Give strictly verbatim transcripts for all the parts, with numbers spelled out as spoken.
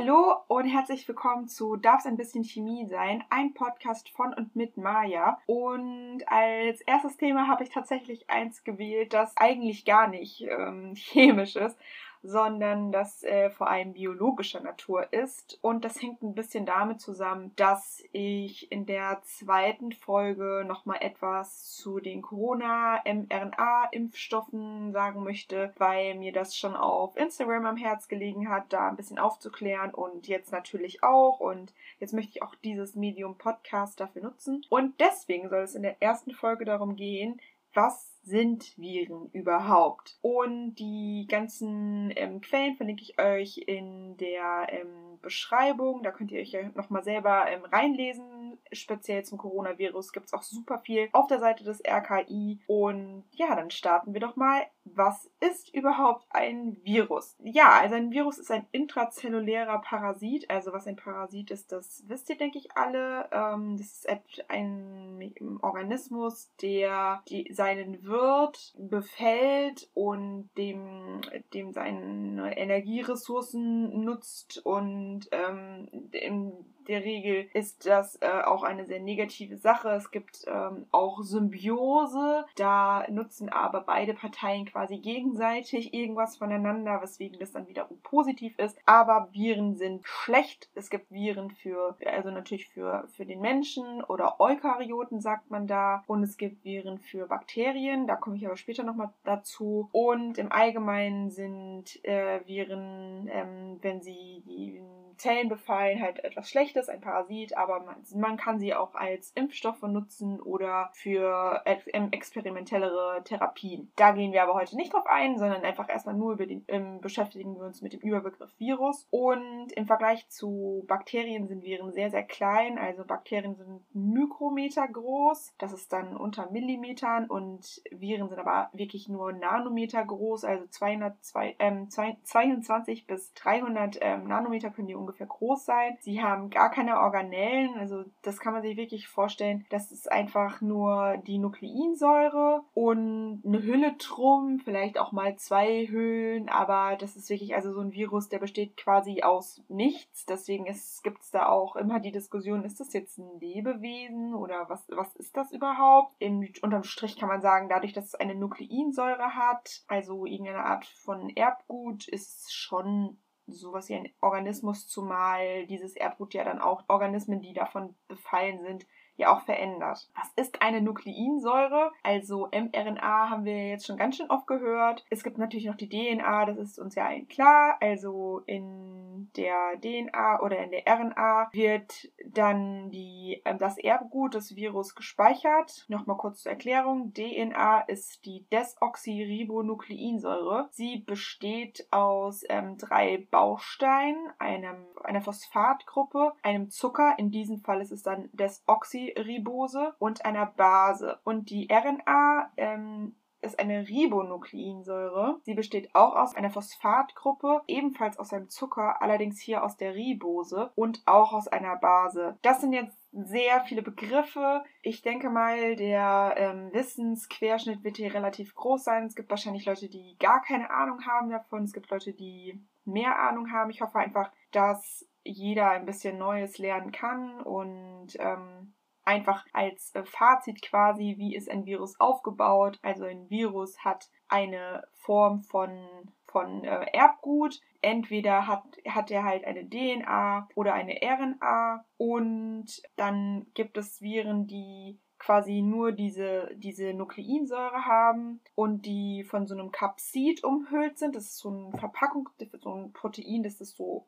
Hallo und herzlich willkommen zu Darf's ein bisschen Chemie sein, ein Podcast von und mit Maya. Und als erstes Thema habe ich tatsächlich eins gewählt, das eigentlich gar nicht ähm, chemisch ist, sondern das äh, vor allem biologischer Natur ist. Und das hängt ein bisschen damit zusammen, dass ich in der zweiten Folge nochmal etwas zu den Corona-mRNA-Impfstoffen sagen möchte, weil mir das schon auf Instagram am Herz gelegen hat, da ein bisschen aufzuklären und jetzt natürlich auch. Und jetzt möchte ich auch dieses Medium-Podcast dafür nutzen. Und deswegen soll es in der ersten Folge darum gehen, was sind Viren überhaupt? Und die ganzen ähm, Quellen verlinke ich euch in der ähm, Beschreibung. Da könnt ihr euch ja nochmal selber ähm, reinlesen. Speziell zum Coronavirus gibt es auch super viel auf der Seite des R K I. Und ja, dann starten wir doch mal. Was ist überhaupt ein Virus? Ja, also ein Virus ist ein intrazellulärer Parasit. Also was ein Parasit ist, das wisst ihr, denke ich, alle. Ähm, das ist ein Organismus, der die, seinen Wirt befällt und dem, dem seine Energieressourcen nutzt. Und ähm, in der Regel ist das äh, auch eine sehr negative Sache. Es gibt ähm, auch Symbiose. Da nutzen aber beide Parteien quasi gegenseitig irgendwas voneinander, weswegen das dann wiederum positiv ist. Aber Viren sind schlecht. Es gibt Viren für, also natürlich für, für den Menschen oder Eukaryoten, sagt man da. Und es gibt Viren für Bakterien. Da komme ich aber später nochmal dazu. Und im Allgemeinen sind äh, Viren, ähm, wenn sie die Zellen befallen, halt etwas Schlechtes, ein Parasit, aber man, man kann sie auch als Impfstoffe nutzen oder für experimentellere Therapien. Da gehen wir aber heute nicht drauf ein, sondern einfach erstmal nur über den, ähm, beschäftigen wir uns mit dem Überbegriff Virus. Und im Vergleich zu Bakterien sind Viren sehr, sehr klein. Also Bakterien sind Mikrometer groß, das ist dann unter Millimetern, und Viren sind aber wirklich nur Nanometer groß, also zweihundertzwei, ähm, zweiundzwanzig bis dreihundert ähm, Nanometer können die ungefähr ungefähr groß sein. Sie haben gar keine Organellen, also das kann man sich wirklich vorstellen, das ist einfach nur die Nukleinsäure und eine Hülle drum, vielleicht auch mal zwei Hüllen, aber das ist wirklich, also so ein Virus, der besteht quasi aus nichts, deswegen gibt es da auch immer die Diskussion, ist das jetzt ein Lebewesen oder was, was ist das überhaupt? Im, unterm Strich kann man sagen, dadurch, dass es eine Nukleinsäure hat, also irgendeine Art von Erbgut, ist schon sowas wie ein Organismus, zumal dieses Erbgut ja dann auch Organismen, die davon befallen sind, ja auch verändert. Was ist eine Nukleinsäure? Also mRNA haben wir jetzt schon ganz schön oft gehört. Es gibt natürlich noch die D N A, das ist uns ja allen klar. Also in der D N A oder in der R N A wird dann die, äh, das Erbgut des Virus gespeichert. Nochmal kurz zur Erklärung. D N A ist die Desoxyribonukleinsäure. Sie besteht aus ähm, drei Bausteinen, einem, einer Phosphatgruppe, einem Zucker, in diesem Fall ist es dann Desoxy Ribose, und einer Base. Und die R N A ähm, ist eine Ribonukleinsäure. Sie besteht auch aus einer Phosphatgruppe, ebenfalls aus einem Zucker, allerdings hier aus der Ribose und auch aus einer Base. Das sind jetzt sehr viele Begriffe. Ich denke mal, der ähm, Wissensquerschnitt wird hier relativ groß sein. Es gibt wahrscheinlich Leute, die gar keine Ahnung haben davon. Es gibt Leute, die mehr Ahnung haben. Ich hoffe einfach, dass jeder ein bisschen Neues lernen kann und ähm, einfach als Fazit quasi, wie ist ein Virus aufgebaut? Also ein Virus hat eine Form von, von äh, Erbgut. Entweder hat, hat er halt eine D N A oder eine R N A, und dann gibt es Viren, die quasi nur diese, diese Nukleinsäure haben und die von so einem Capsid umhüllt sind. Das ist so eine Verpackung, so ein Protein, das ist so,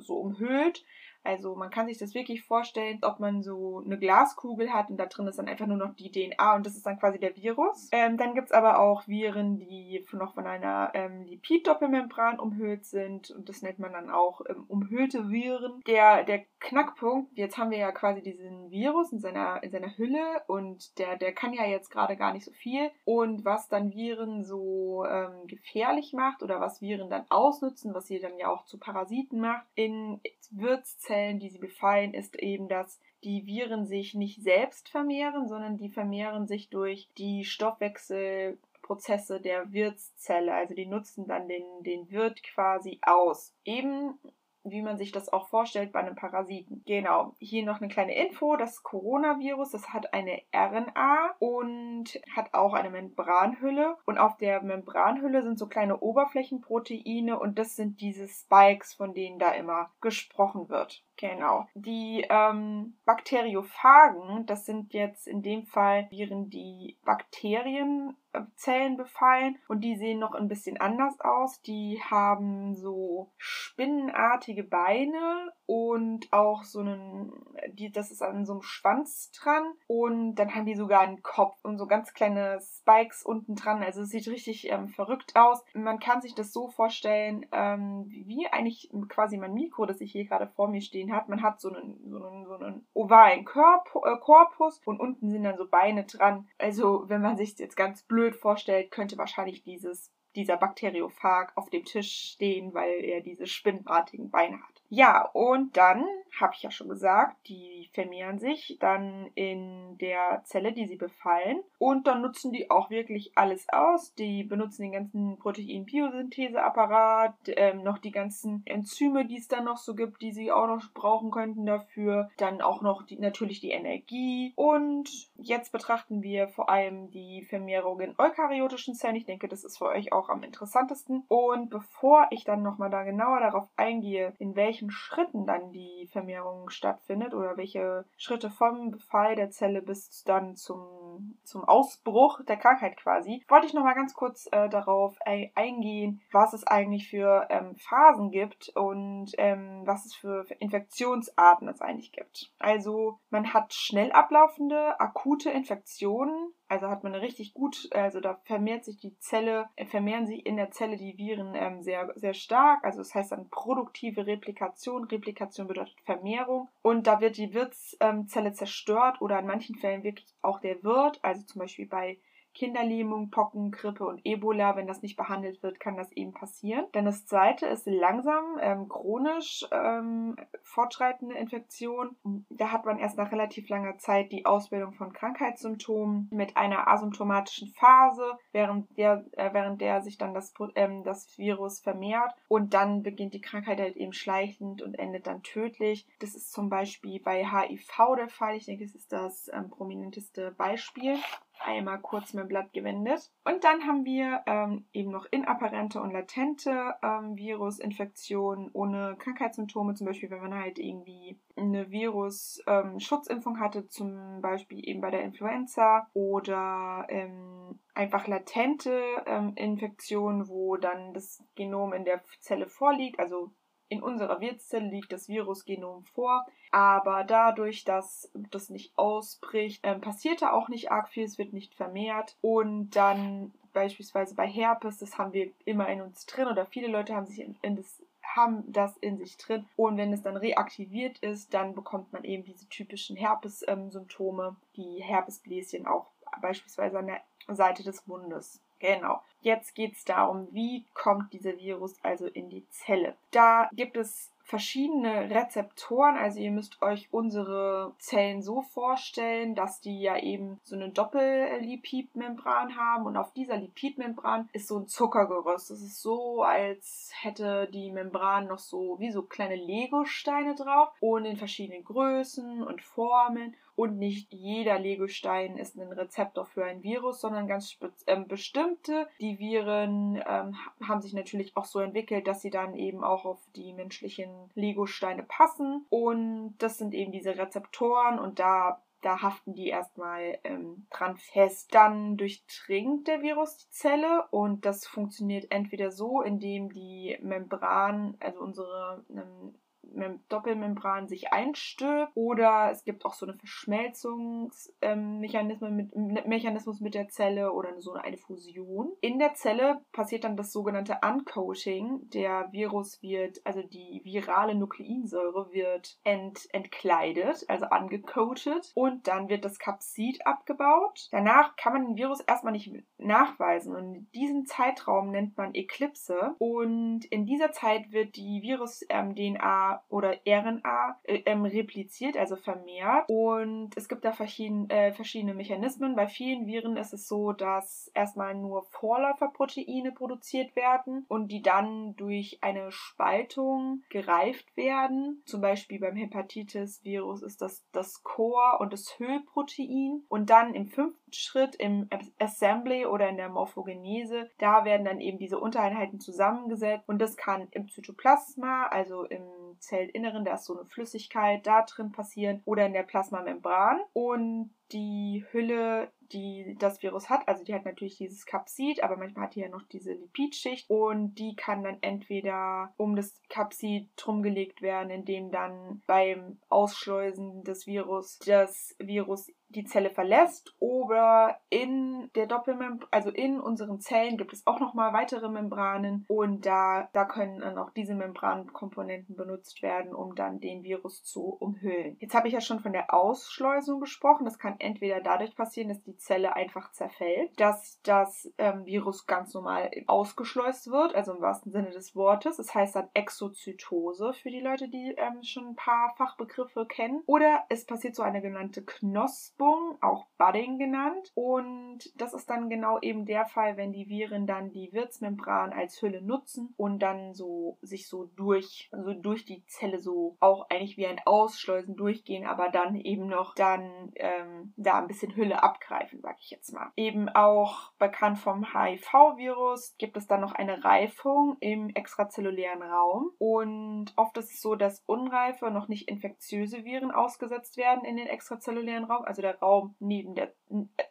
so umhüllt. Also man kann sich das wirklich vorstellen, ob man so eine Glaskugel hat und da drin ist dann einfach nur noch die D N A, und das ist dann quasi der Virus. Ähm, dann gibt es aber auch Viren, die noch von einer ähm, Lipid-Doppelmembran umhüllt sind, und das nennt man dann auch ähm, umhüllte Viren. Der, der Knackpunkt, jetzt haben wir ja quasi diesen Virus in seiner, in seiner Hülle, und der, der kann ja jetzt gerade gar nicht so viel, und was dann Viren so ähm, gefährlich macht oder was Viren dann ausnutzen, was sie dann ja auch zu Parasiten macht, in Wirtszellen, die sie befallen, ist eben, dass die Viren sich nicht selbst vermehren, sondern die vermehren sich durch die Stoffwechselprozesse der Wirtszelle. Also die nutzen dann den, den Wirt quasi aus. Eben wie man sich das auch vorstellt bei einem Parasiten. Genau, hier noch eine kleine Info. Das Coronavirus, das hat eine R N A und hat auch eine Membranhülle. Und auf der Membranhülle sind so kleine Oberflächenproteine und das sind diese Spikes, von denen da immer gesprochen wird. Genau. Die ähm, Bakteriophagen, das sind jetzt in dem Fall Viren, die Bakterienzellen befallen und die sehen noch ein bisschen anders aus. Die haben so spinnenartige Beine und auch so einen, die, das ist an so einem Schwanz dran und dann haben die sogar einen Kopf und so ganz kleine Spikes unten dran. Also es sieht richtig ähm, verrückt aus. Man kann sich das so vorstellen, ähm, wie eigentlich quasi mein Mikro, das ich hier gerade vor mir stehe, hat. Man hat so einen, so einen, so einen ovalen Korpus, äh, Korpus und unten sind dann so Beine dran. Also wenn man sich jetzt ganz blöd vorstellt, könnte wahrscheinlich dieses, dieser Bakteriophag auf dem Tisch stehen, weil er diese spinnenartigen Beine hat. Ja, und dann, habe ich ja schon gesagt, die vermehren sich dann in der Zelle, die sie befallen. Und dann nutzen die auch wirklich alles aus. Die benutzen den ganzen Protein-Biosynthese-Apparat, ähm, noch die ganzen Enzyme, die es dann noch so gibt, die sie auch noch brauchen könnten dafür. Dann auch noch die, natürlich die Energie. Und jetzt betrachten wir vor allem die Vermehrung in eukaryotischen Zellen. Ich denke, das ist für euch auch am interessantesten. Und bevor ich dann nochmal da genauer darauf eingehe, in welchen Schritten dann die Vermehrung stattfindet oder welche Schritte vom Befall der Zelle bis dann zum, zum Ausbruch der Krankheit quasi, wollte ich nochmal ganz kurz äh, darauf e eingehen, was es eigentlich für ähm, Phasen gibt und ähm, was es für Infektionsarten es eigentlich gibt. Also man hat schnell ablaufende, akute Infektionen. Also hat man eine richtig gut, also da vermehrt sich die Zelle, vermehren sich in der Zelle die Viren ähm, sehr, sehr stark. Also das heißt dann produktive Replikation. Replikation bedeutet Vermehrung. Und da wird die Wirtszelle zerstört oder in manchen Fällen wirklich auch der Wirt. Also zum Beispiel bei Kinderlähmung, Pocken, Grippe und Ebola, wenn das nicht behandelt wird, kann das eben passieren. Dann das zweite ist langsam, ähm, chronisch ähm, fortschreitende Infektion. Da hat man erst nach relativ langer Zeit die Ausbildung von Krankheitssymptomen mit einer asymptomatischen Phase, während der, äh, während der sich dann das, ähm, das Virus vermehrt. Und dann beginnt die Krankheit halt eben schleichend und endet dann tödlich. Das ist zum Beispiel bei H I V der Fall. Ich denke, das ist das ähm, prominenteste Beispiel. Einmal kurz mein Blatt gewendet. Und dann haben wir ähm, eben noch inapparente und latente ähm, Virusinfektionen ohne Krankheitssymptome. Zum Beispiel, wenn man halt irgendwie eine Virus-Schutzimpfung ähm, hatte, zum Beispiel eben bei der Influenza oder ähm, einfach latente ähm, Infektionen, wo dann das Genom in der Zelle vorliegt, also in unserer Wirtszelle liegt das Virusgenom vor, aber dadurch, dass das nicht ausbricht, äh, passiert da auch nicht arg viel, es wird nicht vermehrt. Und dann beispielsweise bei Herpes, das haben wir immer in uns drin oder viele Leute haben sich in, in das... haben das in sich drin und wenn es dann reaktiviert ist, dann bekommt man eben diese typischen Herpes-Symptome, die Herpesbläschen auch beispielsweise an der Seite des Mundes. Genau. Jetzt geht es darum, wie kommt dieser Virus also in die Zelle. Da gibt es verschiedene Rezeptoren, also ihr müsst euch unsere Zellen so vorstellen, dass die ja eben so eine Doppellipidmembran haben und auf dieser Lipidmembran ist so ein Zuckergerüst. Das ist so, als hätte die Membran noch so wie so kleine Legosteine drauf und in verschiedenen Größen und Formen und nicht jeder Legostein ist ein Rezeptor für ein Virus, sondern ganz äh, bestimmte. Die Viren ähm, haben sich natürlich auch so entwickelt, dass sie dann eben auch auf die menschlichen Legosteine passen und das sind eben diese Rezeptoren und da, da haften die erstmal ähm, dran fest. Dann durchdringt der Virus die Zelle und das funktioniert entweder so, indem die Membran, also unsere ähm, Doppelmembran sich einstülpt oder es gibt auch so eine Verschmelzungsmechanismus ähm, mit, Mechanismus mit der Zelle oder so eine Fusion. In der Zelle passiert dann das sogenannte Uncoating. Der Virus wird, also die virale Nukleinsäure wird ent, entkleidet, also angecoatet und dann wird das Capsid abgebaut. Danach kann man den Virus erstmal nicht nachweisen und diesen Zeitraum nennt man Eklipse und in dieser Zeit wird die Virus-D N A ähm, M R N A oder R N A äh, repliziert, also vermehrt. Und es gibt da verschieden, äh, verschiedene Mechanismen. Bei vielen Viren ist es so, dass erstmal nur Vorläuferproteine produziert werden und die dann durch eine Spaltung gereift werden. Zum Beispiel beim Hepatitis-Virus ist das das Core- und das Hüllprotein. Und dann im fünften Schritt im Assembly oder in der Morphogenese, da werden dann eben diese Untereinheiten zusammengesetzt. Und das kann im Zytoplasma, also im Zellinneren, da ist so eine Flüssigkeit, da drin passieren oder in der Plasmamembran. Und die Hülle, die das Virus hat, also die hat natürlich dieses Capsid, aber manchmal hat die ja noch diese Lipidschicht und die kann dann entweder um das Capsid drumgelegt werden, indem dann beim Ausschleusen des Virus das Virus die Zelle verlässt, oder in der Doppelmembran, also in unseren Zellen gibt es auch nochmal weitere Membranen und da, da können dann auch diese Membrankomponenten benutzt werden, um dann den Virus zu umhüllen. Jetzt habe ich ja schon von der Ausschleusung gesprochen. Das kann entweder dadurch passieren, dass die Zelle einfach zerfällt, dass das ähm, Virus ganz normal ausgeschleust wird, also im wahrsten Sinne des Wortes. Das heißt dann Exozytose für die Leute, die ähm, schon ein paar Fachbegriffe kennen. Oder es passiert so eine genannte Knospung, auch Budding genannt, und das ist dann genau eben der Fall, wenn die Viren dann die Wirtsmembran als Hülle nutzen und dann so sich so durch, also durch die Zelle so auch eigentlich wie ein Ausschleusen durchgehen, aber dann eben noch dann ähm, da ein bisschen Hülle abgreifen, sag ich jetzt mal. Eben auch bekannt vom H I V-Virus gibt es dann noch eine Reifung im extrazellulären Raum, und oft ist es so, dass unreife, noch nicht infektiöse Viren ausgesetzt werden in den extrazellulären Raum, also der Raum neben der,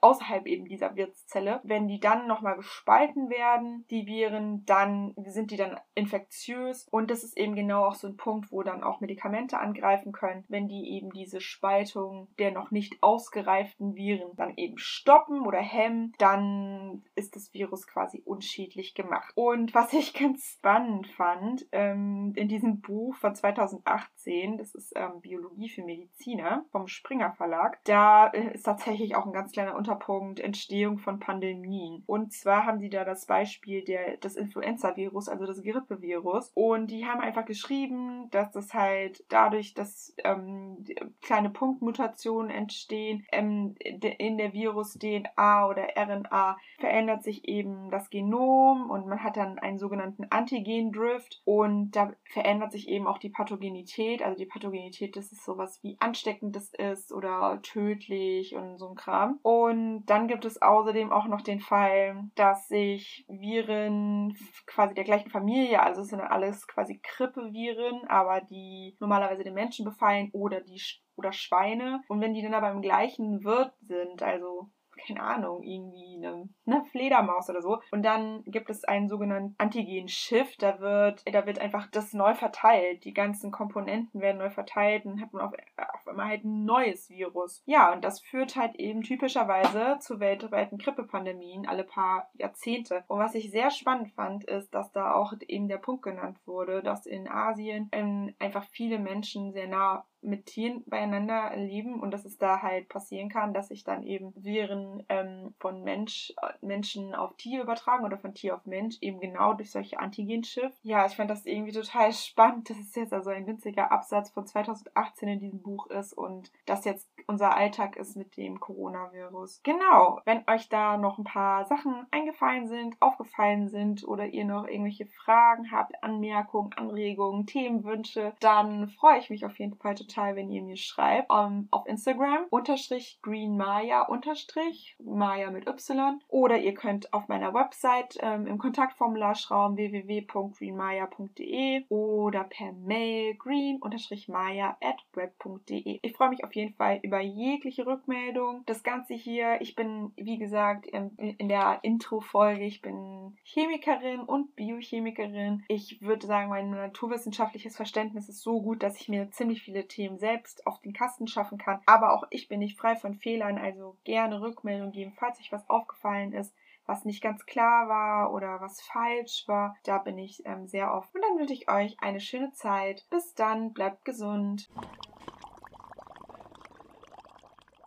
außerhalb eben dieser Wirtszelle. Wenn die dann nochmal gespalten werden, die Viren, dann sind die dann infektiös, und das ist eben genau auch so ein Punkt, wo dann auch Medikamente angreifen können, wenn die eben diese Spaltung der noch nicht ausgereiften Viren dann eben stoppen oder hemmen, dann ist das Virus quasi unschädlich gemacht. Und was ich ganz spannend fand, ähm, in diesem Buch von zweitausendachtzehn, das ist ähm, Biologie für Mediziner vom Springer Verlag, da ist tatsächlich auch ein ganz kleiner Unterpunkt Entstehung von Pandemien. Und zwar haben sie da das Beispiel der, des Influenza-Virus, also des Grippevirus. Und die haben einfach geschrieben, dass das halt dadurch, dass ähm, kleine Punktmutationen entstehen, ähm, in der Virus-D N A oder R N A verändert sich eben das Genom und man hat dann einen sogenannten Antigen-Drift, und da verändert sich eben auch die Pathogenität. Also die Pathogenität, das ist sowas wie ansteckend das ist oder tödlich und so ein Kram. Und dann gibt es außerdem auch noch den Fall, dass sich Viren quasi der gleichen Familie, also es sind alles quasi Grippeviren, aber die normalerweise den Menschen befallen oder die oder Schweine. Und wenn die dann aber im gleichen Wirt sind, also keine Ahnung, irgendwie eine, eine Fledermaus oder so. Und dann gibt es einen sogenannten Antigen-Shift. Da wird, da wird einfach das neu verteilt. Die ganzen Komponenten werden neu verteilt und hat man auf, auf einmal halt ein neues Virus. Ja, und das führt halt eben typischerweise zu weltweiten Grippepandemien alle paar Jahrzehnte. Und was ich sehr spannend fand, ist, dass da auch eben der Punkt genannt wurde, dass in Asien ähm, einfach viele Menschen sehr nah mit Tieren beieinander leben und dass es da halt passieren kann, dass sich dann eben Viren ähm, von Mensch, Menschen auf Tier übertragen oder von Tier auf Mensch, eben genau durch solche Antigen-Shift. Ja, ich fand das irgendwie total spannend, dass es jetzt also ein winziger Absatz von zweitausendachtzehn in diesem Buch ist und das jetzt unser Alltag ist mit dem Coronavirus. Genau, wenn euch da noch ein paar Sachen eingefallen sind, aufgefallen sind oder ihr noch irgendwelche Fragen habt, Anmerkungen, Anregungen, Themenwünsche, dann freue ich mich auf jeden Fall total, wenn ihr mir schreibt, um, auf Instagram unterstrich greenmaya unterstrich maya mit Y, oder ihr könnt auf meiner Website ähm, im Kontaktformular schreiben w w w punkt greenmaya punkt de oder per Mail green unterstrich maya at web punkt de. Ich freue mich auf jeden Fall über jegliche Rückmeldung. Das Ganze hier, ich bin wie gesagt in, in der Intro-Folge, ich bin Chemikerin und Biochemikerin. Ich würde sagen, mein naturwissenschaftliches Verständnis ist so gut, dass ich mir ziemlich viele Themen selbst auf den Kasten schaffen kann. Aber auch ich bin nicht frei von Fehlern, also gerne Rückmeldung geben, falls euch was aufgefallen ist, was nicht ganz klar war oder was falsch war. Da bin ich ähm, sehr offen. Und dann wünsche ich euch eine schöne Zeit. Bis dann, bleibt gesund.